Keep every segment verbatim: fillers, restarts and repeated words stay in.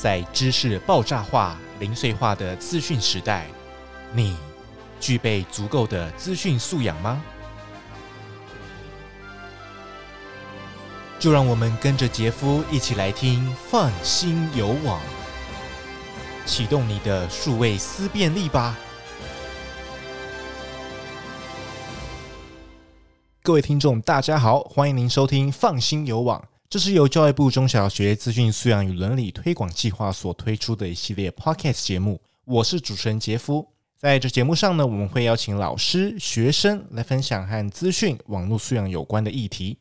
在知识爆炸化、零碎化的资讯时代，你具备足够的资讯素养吗？就让我们跟着杰夫一起来听泛心游网，启动你的数位思辨力吧。各位听众大家好，欢迎您收听泛心游网，这是由教育部中小学资讯素养与伦理推广计划所推出的一系列 Podcast 节目，我是主持人杰夫。在这节目上呢，我们会邀请老师、学生来分享和资讯网络素养有关的议题。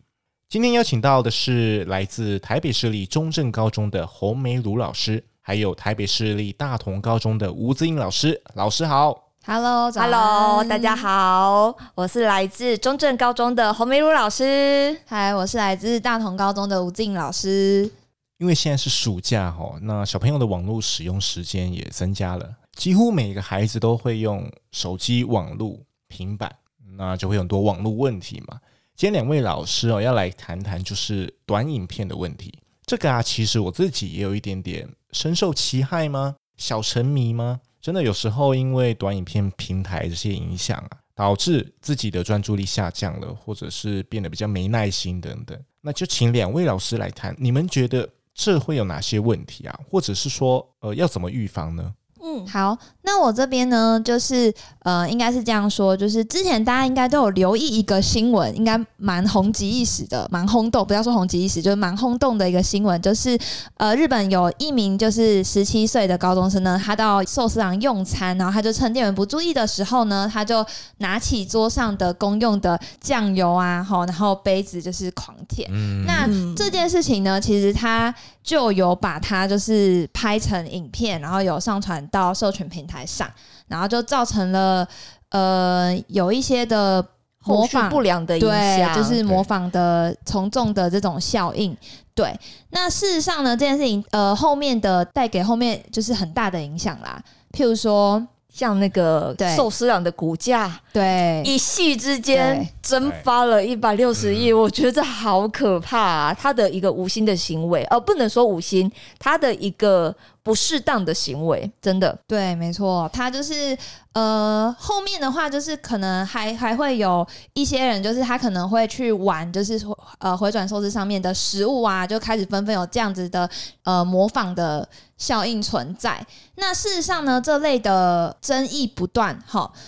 今天邀请到的是来自台北市立中正高中的洪梅鲁老师，还有台北市立大同高中的吴姿瑩老师。老师好。Hello， 早安。Hello， 大家好，我是来自中正高中的洪梅鲁老师。嗨，我是来自大同高中的吴姿瑩老师。因为现在是暑假，那小朋友的网络使用时间也增加了，几乎每个孩子都会用手机、网络、平板，那就会有很多网络问题嘛。今天两位老师、哦、要来谈谈就是短影片的问题。这个啊，其实我自己也有一点点深受其害吗？小沉迷吗？真的有时候因为短影片平台这些影响啊，导致自己的专注力下降了，或者是变得比较没耐心等等。那就请两位老师来谈，你们觉得这会有哪些问题啊？或者是说呃，要怎么预防呢？嗯，好，那我这边呢，就是呃，应该是这样说，就是之前大家应该都有留意一个新闻，应该蛮红极一时的，蛮轰动，不要说红极一时，就是蛮轰动的一个新闻，就是呃，日本有一名就是十七岁的高中生呢，他到寿司郎用餐，然后他就趁店员不注意的时候呢，他就拿起桌上的公用的酱油啊，然后杯子就是狂舔。嗯，那这件事情呢，其实他就有把它就是拍成影片，然后有上传到到授权平台上，然后就造成了呃有一些的模仿不良的影响，对，就是模仿的从众的这种效应。对，那事实上呢，这件事情呃后面的带给后面就是很大的影响啦，譬如说像那个寿司郎的股价，对，一夕之间蒸发了一百六十亿，我觉得这好可怕啊！他的一个无心的行为，呃，不能说无心，他的一个不适当的行为，真的，对，没错，他就是呃，后面的话就是可能还还会有一些人，就是他可能会去玩，就是呃回转寿司上面的食物啊，就开始纷纷有这样子的呃模仿的效应存在。那事实上呢，这类的争议不断，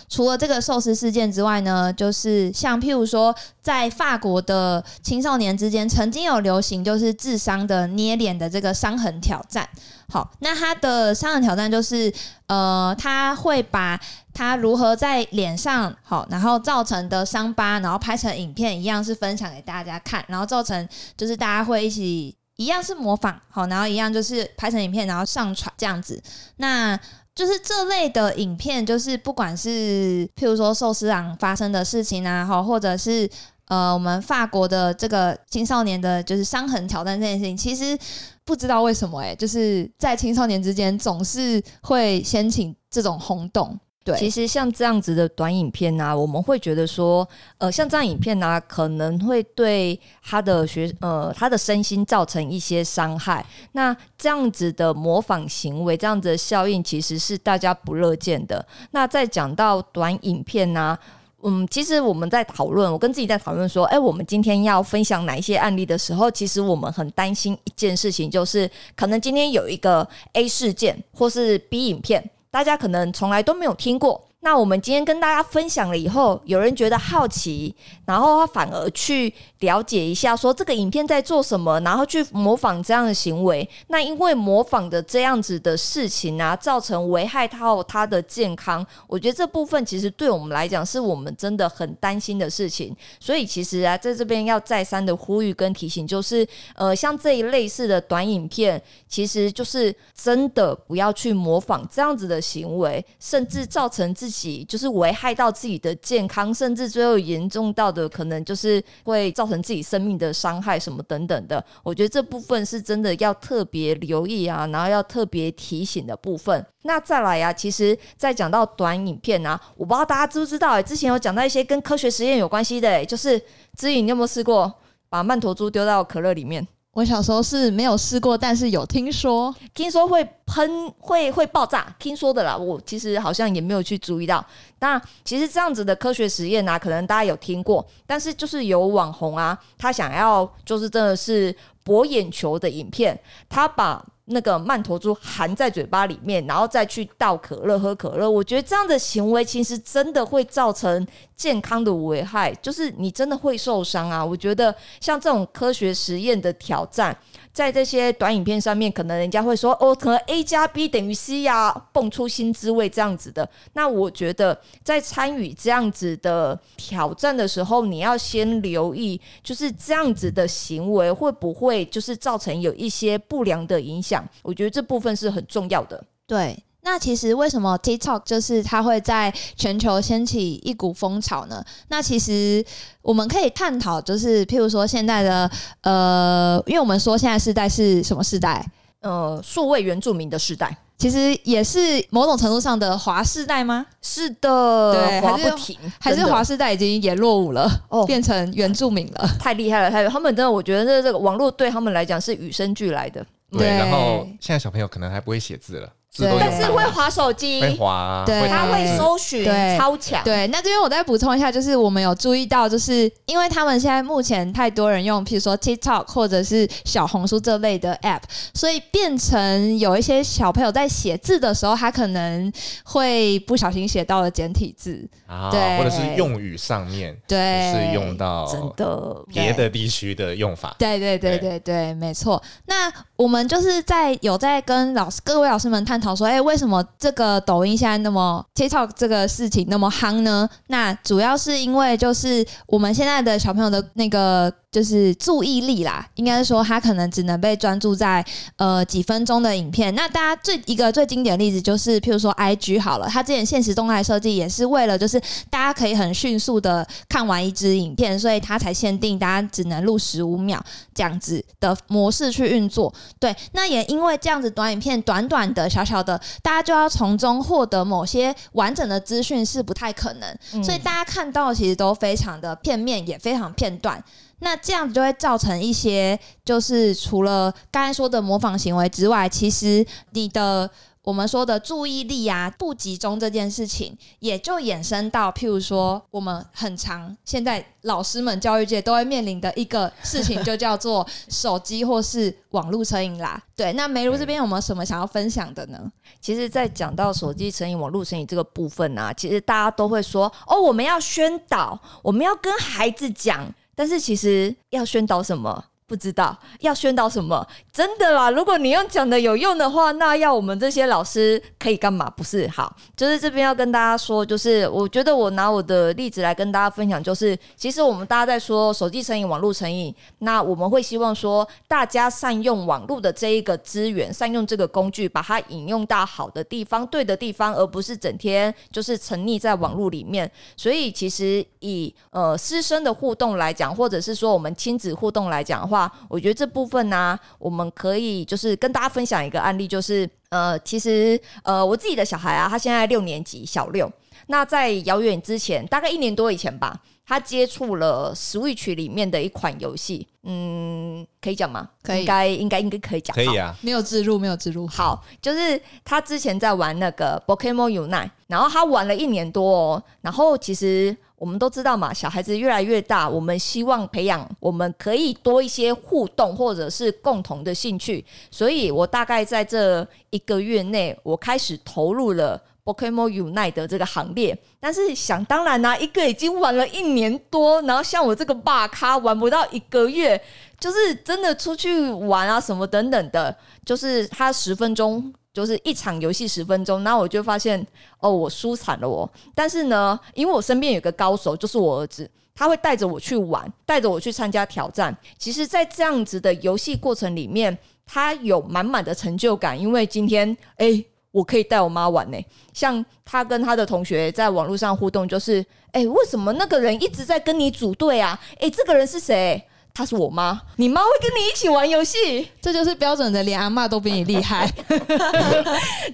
除了这个寿司事件之外呢，就是像譬如说在法国的青少年之间曾经有流行就是智商的捏脸的这个伤痕挑战。好，那他的伤痕挑战就是呃，他会把他如何在脸上好，然后造成的伤疤，然后拍成影片一样是分享给大家看，然后造成就是大家会一起一样是模仿好，然后一样就是拍成影片然后上传这样子。那就是这类的影片，就是不管是譬如说寿司郎发生的事情啊，或者是呃我们法国的这个青少年的就是伤痕挑战这件事情，其实不知道为什么、欸、就是在青少年之间总是会掀起这种轰动。对，其实像这样子的短影片啊，我们会觉得说，呃，像这样影片啊，可能会对他的学呃他的身心造成一些伤害。那这样子的模仿行为，这样子的效应，其实是大家不乐见的。那再讲到短影片啊，嗯，其实我们在讨论，我跟自己在讨论说，哎、欸，我们今天要分享哪一些案例的时候，其实我们很担心一件事情，就是可能今天有一个 A 事件或是 B 影片。大家可能从来都没有听过，那我们今天跟大家分享了以后，有人觉得好奇，然后他反而去了解一下说这个影片在做什么，然后去模仿这样的行为。那因为模仿的这样子的事情啊，造成危害到他的健康，我觉得这部分其实对我们来讲是我们真的很担心的事情。所以其实啊，在这边要再三的呼吁跟提醒，就是呃，像这一类似的短影片，其实就是真的不要去模仿这样子的行为，甚至造成自己就是危害到自己的健康，甚至最后严重到的可能就是会造成自己生命的伤害什么等等的。我觉得这部分是真的要特别留意啊，然后要特别提醒的部分。那再来啊，其实再讲到短影片啊，我不知道大家知不知道、欸、之前有讲到一些跟科学实验有关系的、欸、就是姿瑩，你有没有试过把曼陀珠丢到可乐里面？我小时候是没有试过，但是有听说，听说会喷，会会爆炸，听说的啦。我其实好像也没有去注意到。那其实这样子的科学实验啊，可能大家有听过，但是就是有网红啊，他想要就是真的是博眼球的影片，他把那个曼陀珠含在嘴巴里面，然后再去倒可乐喝可乐。我觉得这样的行为其实真的会造成健康的危害，就是你真的会受伤啊。我觉得像这种科学实验的挑战，在这些短影片上面，可能人家会说哦，可能 A 加 B 等于 C 啊，蹦出新滋味这样子的。那我觉得在参与这样子的挑战的时候，你要先留意，就是这样子的行为会不会就是造成有一些不良的影响。我觉得这部分是很重要的。对，那其实为什么 TikTok 就是它会在全球掀起一股风潮呢？那其实我们可以探讨，就是譬如说现在的呃，因为我们说现在世代是什么世代？呃，数位原住民的世代，其实也是某种程度上的滑世代吗？是的，对，滑不停，还是滑世代已经也落伍了，哦，变成原住民了，太厉害了，太厉害！他们真的，我觉得这个网络对他们来讲是与生俱来的。对，然后现在小朋友可能还不会写字了，字都用，但是会滑手机，会滑，对，他会搜寻，超强。对，那这边我再补充一下，就是我们有注意到，就是因为他们现在目前太多人用，譬如说 TikTok 或者是小红书这类的 App， 所以变成有一些小朋友在写字的时候，他可能会不小心写到了简体字，啊，对，或者是用语上面，对，是用到真的别的地区的用法，对对对对 对， 对，没错。那我们就是在有在跟老师各位老师们探讨说，哎、欸，为什么这个抖音现在那么 TikTok 这个事情那么夯呢？那主要是因为就是我们现在的小朋友的那个就是注意力啦，应该是说他可能只能被专注在呃几分钟的影片。那大家最一个最经典的例子就是，譬如说 I G 好了，他之前限时动态设计也是为了就是大家可以很迅速的看完一支影片，所以他才限定大家只能录十五秒这样子的模式去运作。对，那也因为这样子短影片短短的小小的，大家就要从中获得某些完整的资讯是不太可能，嗯，所以大家看到其实都非常的片面，也非常片段。那这样子就会造成一些，就是除了刚才说的模仿行为之外，其实你的我们说的注意力啊不集中这件事情，也就衍生到譬如说我们很常现在老师们教育界都会面临的一个事情，就叫做手机或是网络成瘾啦。对，那梅如这边有没有什么想要分享的呢？其实在讲到手机成瘾网络成瘾这个部分啊，其实大家都会说哦，我们要宣导，我们要跟孩子讲，但是其实要宣导什么不知道，要宣导什么真的啦。如果你用讲的有用的话，那要我们这些老师可以干嘛，不是？好，就是这边要跟大家说，就是我觉得我拿我的例子来跟大家分享，就是其实我们大家在说手机成瘾网络成瘾，那我们会希望说大家善用网络的这一个资源，善用这个工具，把它引用到好的地方，对的地方，而不是整天就是沉溺在网络里面。所以其实以呃师生的互动来讲，或者是说我们亲子互动来讲的话，我觉得这部分啊，我们可以就是跟大家分享一个案例，就是呃，其实呃，我自己的小孩啊，他现在六年级，小六。那在遥远之前，大概一年多以前吧，他接触了 Switch 里面的一款游戏，嗯，可以讲吗？可以，应该应该应该可以讲，可以啊，没有置入，没有置入。好，就是他之前在玩那个 Pokémon Unite， 然后他玩了一年多哦，然后其实。我们都知道嘛，小孩子越来越大，我们希望培养我们可以多一些互动或者是共同的兴趣，所以我大概在这一个月内，我开始投入了 Pokémon Unite 的这个行列。但是想当然啦、啊，一个已经玩了一年多，然后像我这个爸咖玩不到一个月，就是真的出去玩啊什么等等的，就是他十分钟。就是一场游戏十分钟，然后我就发现哦，我输惨了我。但是呢，因为我身边有个高手，就是我儿子，他会带着我去玩，带着我去参加挑战。其实，在这样子的游戏过程里面，他有满满的成就感，因为今天哎、欸，我可以带我妈玩呢、欸。像他跟他的同学在网络上互动，就是哎、欸，为什么那个人一直在跟你组队啊？哎、欸，这个人是谁？她是我妈，你妈会跟你一起玩游戏，这就是标准的连阿嬷都比你厉害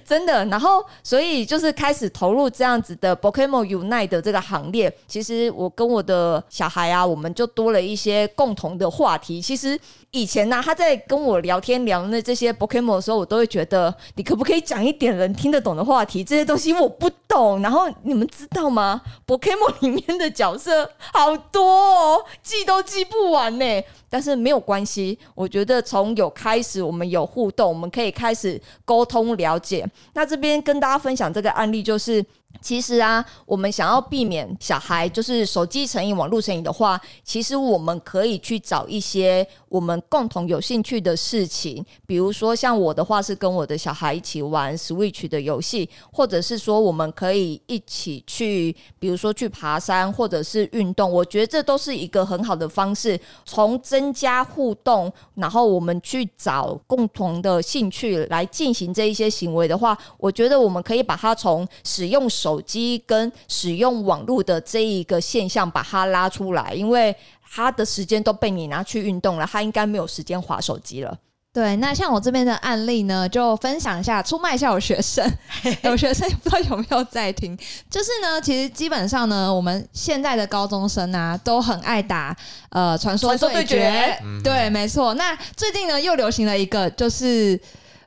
真的。然后所以就是开始投入这样子的 Pokémon Unite 的这个行列，其实我跟我的小孩啊，我们就多了一些共同的话题。其实以前啊，他在跟我聊天聊那这些 Pokémon 的时候，我都会觉得你可不可以讲一点人听得懂的话题，这些东西我不懂。然后你们知道吗， Pokémon 里面的角色好多哦，记都记不完耶。但是没有关系，我觉得从有开始我们有互动，我们可以开始沟通了解。那这边跟大家分享这个案例，就是其实啊，我们想要避免小孩就是手机成瘾网络成瘾的话，其实我们可以去找一些我们共同有兴趣的事情，比如说像我的话是跟我的小孩一起玩 Switch 的游戏，或者是说我们可以一起去比如说去爬山或者是运动。我觉得这都是一个很好的方式，从增加互动，然后我们去找共同的兴趣来进行这一些行为的话，我觉得我们可以把它从使用手手机跟使用网络的这一个现象把它拉出来，因为他的时间都被你拿去运动了，他应该没有时间滑手机了。对，那像我这边的案例呢，就分享一下，出卖一下我学生有学生也不知道有没有在听，就是呢，其实基本上呢，我们现在的高中生啊都很爱打呃传说对决、嗯、对，没错。那最近呢又流行了一个就是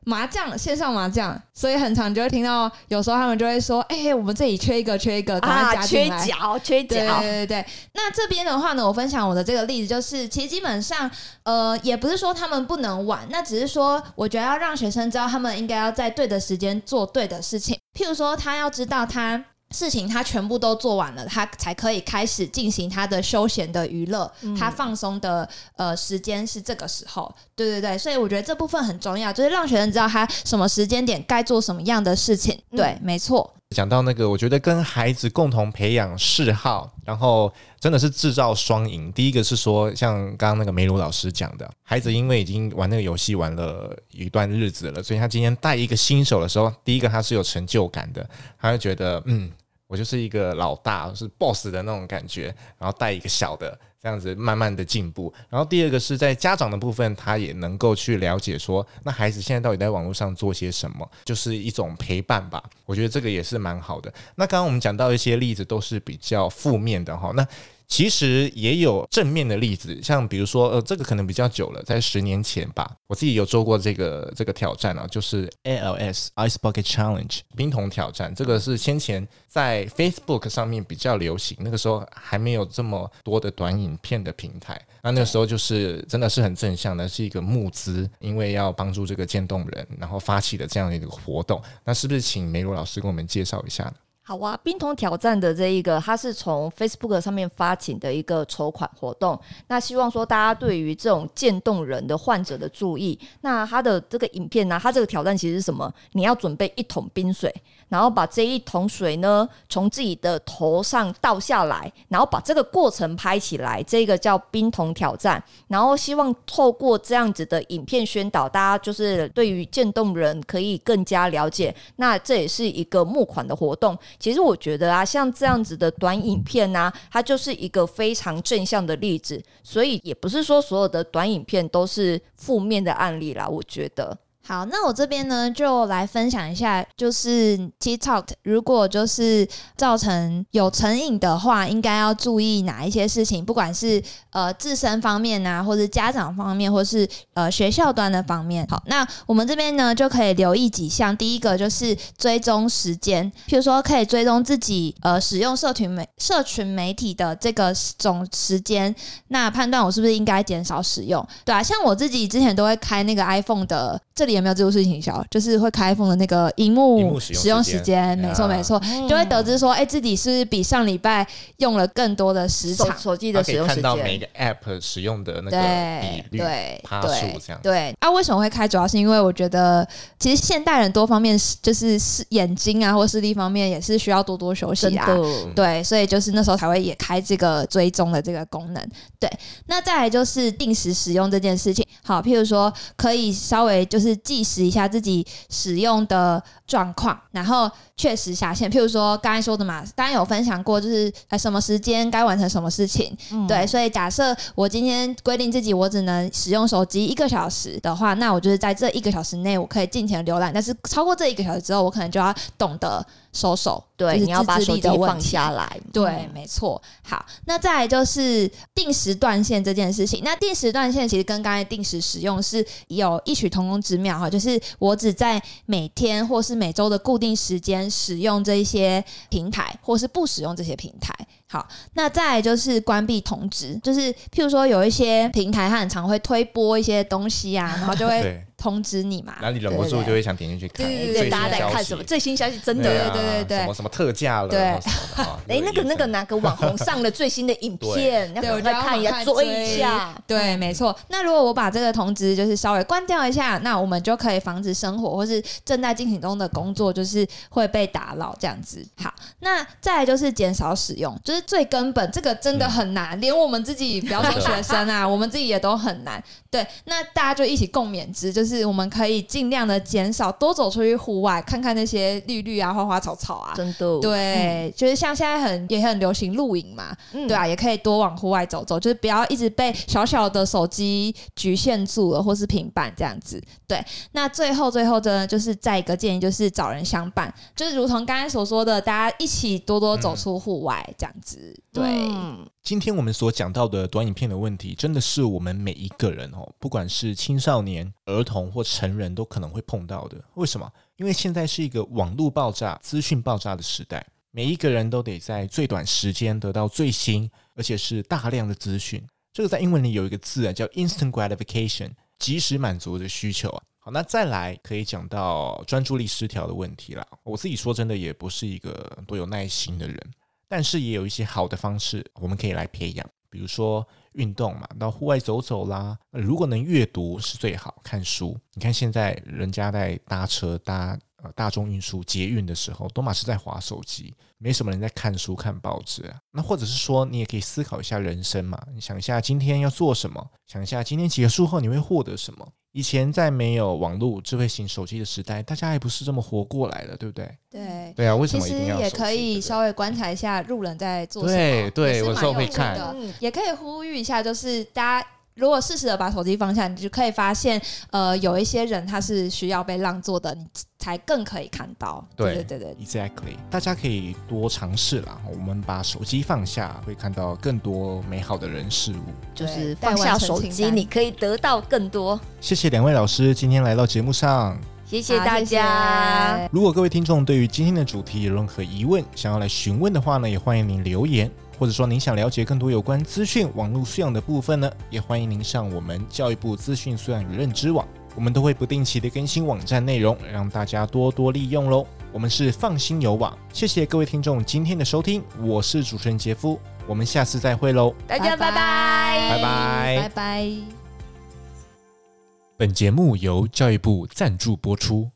麻将，线上麻将，所以很常就会听到，有时候他们就会说：“哎、欸，我们这里缺一个，缺一个，赶快加进来。啊”缺角，缺角。对对对。那这边的话呢，我分享我的这个例子，就是其实基本上，呃，也不是说他们不能玩，那只是说，我觉得要让学生知道，他们应该要在对的时间做对的事情。譬如说，他要知道他。事情他全部都做完了，他才可以开始进行他的休闲的娱乐、嗯、他放松的呃时间是这个时候，对对对。所以我觉得这部分很重要，就是让学生知道他什么时间点该做什么样的事情、嗯、对，没错。讲到那个，我觉得跟孩子共同培养嗜好，然后真的是制造双赢。第一个是说，像刚刚那个梅鲁老师讲的，孩子因为已经玩那个游戏玩了一段日子了，所以他今天带一个新手的时候，第一个他是有成就感的，他会觉得嗯，我就是一个老大，是 boss 的那种感觉，然后带一个小的，这样子慢慢的进步。然后第二个是在家长的部分，他也能够去了解说，那孩子现在到底在网络上做些什么，就是一种陪伴吧。我觉得这个也是蛮好的。那刚刚我们讲到一些例子都是比较负面的齁，那其实也有正面的例子，像比如说呃，这个可能比较久了，在十年前吧，我自己有做过这个这个挑战啊，就是 A L S Ice Bucket Challenge 冰桶挑战。这个是先前在 Facebook 上面比较流行，那个时候还没有这么多的短影片的平台，那那个时候就是真的是很正向的，是一个募资，因为要帮助这个渐冻人，然后发起的这样的一个活动。那是不是请梅罗老师跟我们介绍一下呢？好啊，冰桶挑战的这一个，它是从 Facebook 上面发起的一个筹款活动。那希望说大家对于这种渐冻人的患者的注意。那它的这个影片呢、啊，它这个挑战其实是什么？你要准备一桶冰水，然后把这一桶水呢从自己的头上倒下来，然后把这个过程拍起来，这个叫冰桶挑战。然后希望透过这样子的影片宣导，大家就是对于渐冻人可以更加了解。那这也是一个募款的活动。其实我觉得啊，像这样子的短影片啊，它就是一个非常正向的例子，所以也不是说所有的短影片都是负面的案例啦，我觉得。好，那我这边呢就来分享一下，就是 TikTok 如果就是造成有成瘾的话，应该要注意哪一些事情，不管是呃自身方面啊，或是家长方面，或是呃学校端的方面。好，那我们这边呢就可以留意几项。第一个就是追踪时间，譬如说可以追踪自己呃使用社群媒社群媒体的这个总时间，那判断我是不是应该减少使用。对啊，像我自己之前都会开那个 iPhone 的，这里有没有自助式营销，就是会开封的那个萤幕使用时间，没错没错，就会得知说，哎、欸，自己是比上礼拜用了更多的时长，手机的使用时间，可以看到每个 App 使用的那个比率、趴数这样。对啊，为什么会开？主要是因为我觉得，其实现代人多方面就是眼睛啊或视力方面也是需要多多休息啊，对，所以就是那时候才会也开这个追踪的这个功能。对，那再来就是定时使用这件事情。好，譬如说可以稍微就是计时一下自己使用的状况，然后确实下线，譬如说刚才说的嘛，刚才有分享过就是什么时间该完成什么事情、嗯、对，所以假设我今天规定自己我只能使用手机一个小时的话，那我就是在这一个小时内我可以尽情浏览，但是超过这一个小时之后我可能就要懂得收手，对、就是、你要把手机放下来，对、嗯、没错。好，那再来就是定时断线这件事情，那定时断线其实跟刚才定时使用是有异曲同工之妙，就是我只在每天或是每周的固定时间使用这些平台或是不使用这些平台。好，那再来就是关闭通知，就是譬如说有一些平台它很常会推播一些东西啊，然后就会通知你嘛，然后你忍不住就会想点进去看，对对对，大家在看什么最新消息，真的对、啊、对对对，什么什么特价了，对，哎，那个那个哪个网红上了最新的影片，对，我再看一下追一下，对，没错。那如果我把这个通知就是稍微关掉一下，那我们就可以防止生活或是正在进行中的工作就是会被打扰这样子。好，那再来就是减少使用，就是最根本，这个真的很难、嗯、连我们自己不要说学生啊我们自己也都很难，对，那大家就一起共勉之，就是我们可以尽量的减少，多走出去户外看看那些绿绿啊花花草草啊，真的，对、嗯、就是像现在很也很流行露营嘛、嗯、对啊，也可以多往户外走走，就是不要一直被小小的手机局限住了或是平板这样子。对，那最后最后呢，就是再一个建议就是找人相伴，就是如同刚才所说的大家一起多多走出户外这样子、嗯，对、嗯，今天我们所讲到的短影片的问题真的是我们每一个人、哦、不管是青少年儿童或成人都可能会碰到的。为什么？因为现在是一个网络爆炸资讯爆炸的时代，每一个人都得在最短时间得到最新而且是大量的资讯，这个在英文里有一个字、啊、叫 Instant Gratification， 即时满足的需求、啊、好，那再来可以讲到专注力失调的问题啦。我自己说真的也不是一个多有耐心的人，但是也有一些好的方式我们可以来培养，比如说运动嘛，到户外走走啦，如果能阅读是最好，看书，你看现在人家在搭车搭、呃、大众运输捷运的时候都嘛是在滑手机，没什么人在看书看报纸、啊、那或者是说你也可以思考一下人生嘛，你想一下今天要做什么，想一下今天结束后你会获得什么。以前在没有网络智慧型手机的时代，大家还不是这么活过来的，对不对？对对啊，为什么一定要手机？其实也可以稍微观察一下路人在做什么。对对，我说会看、嗯、也可以呼吁一下，就是大家如果适时的把手机放下，你就可以发现呃，有一些人他是需要被让座的，你才更可以看到。 对, 对对对对 exactly， 大家可以多尝试啦，我们把手机放下会看到更多美好的人事物，就是放下手机你可以得到更多。谢谢两位老师今天来到节目上，谢谢大家。谢谢。如果各位听众对于今天的主题有任何疑问想要来询问的话呢，也欢迎您留言，或者说您想了解更多有关资讯网络素养的部分呢，也欢迎您上我们教育部资讯素养与认知网，我们都会不定期的更新网站内容，让大家多多利用咯。我们是放心有网，谢谢各位听众今天的收听，我是主持人杰夫，我们下次再会咯，大家拜拜拜拜拜拜。本节目由教育部赞助播出。